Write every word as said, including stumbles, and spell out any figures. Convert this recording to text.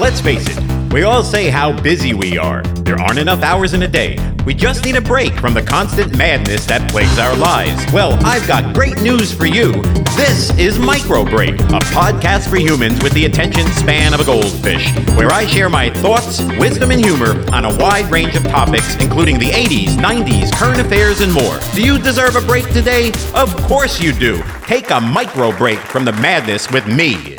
Let's face it, we all say how busy we are. There aren't enough hours in a day. We just need a break from the constant madness that plagues our lives. Well, I've got great news for you. This is Micro Break, a podcast for humans with the attention span of a goldfish, where I share my thoughts, wisdom, and humor on a wide range of topics, including the eighties, nineties, current affairs, and more. Do you deserve a break today? Of course you do. Take a micro break from the madness with me.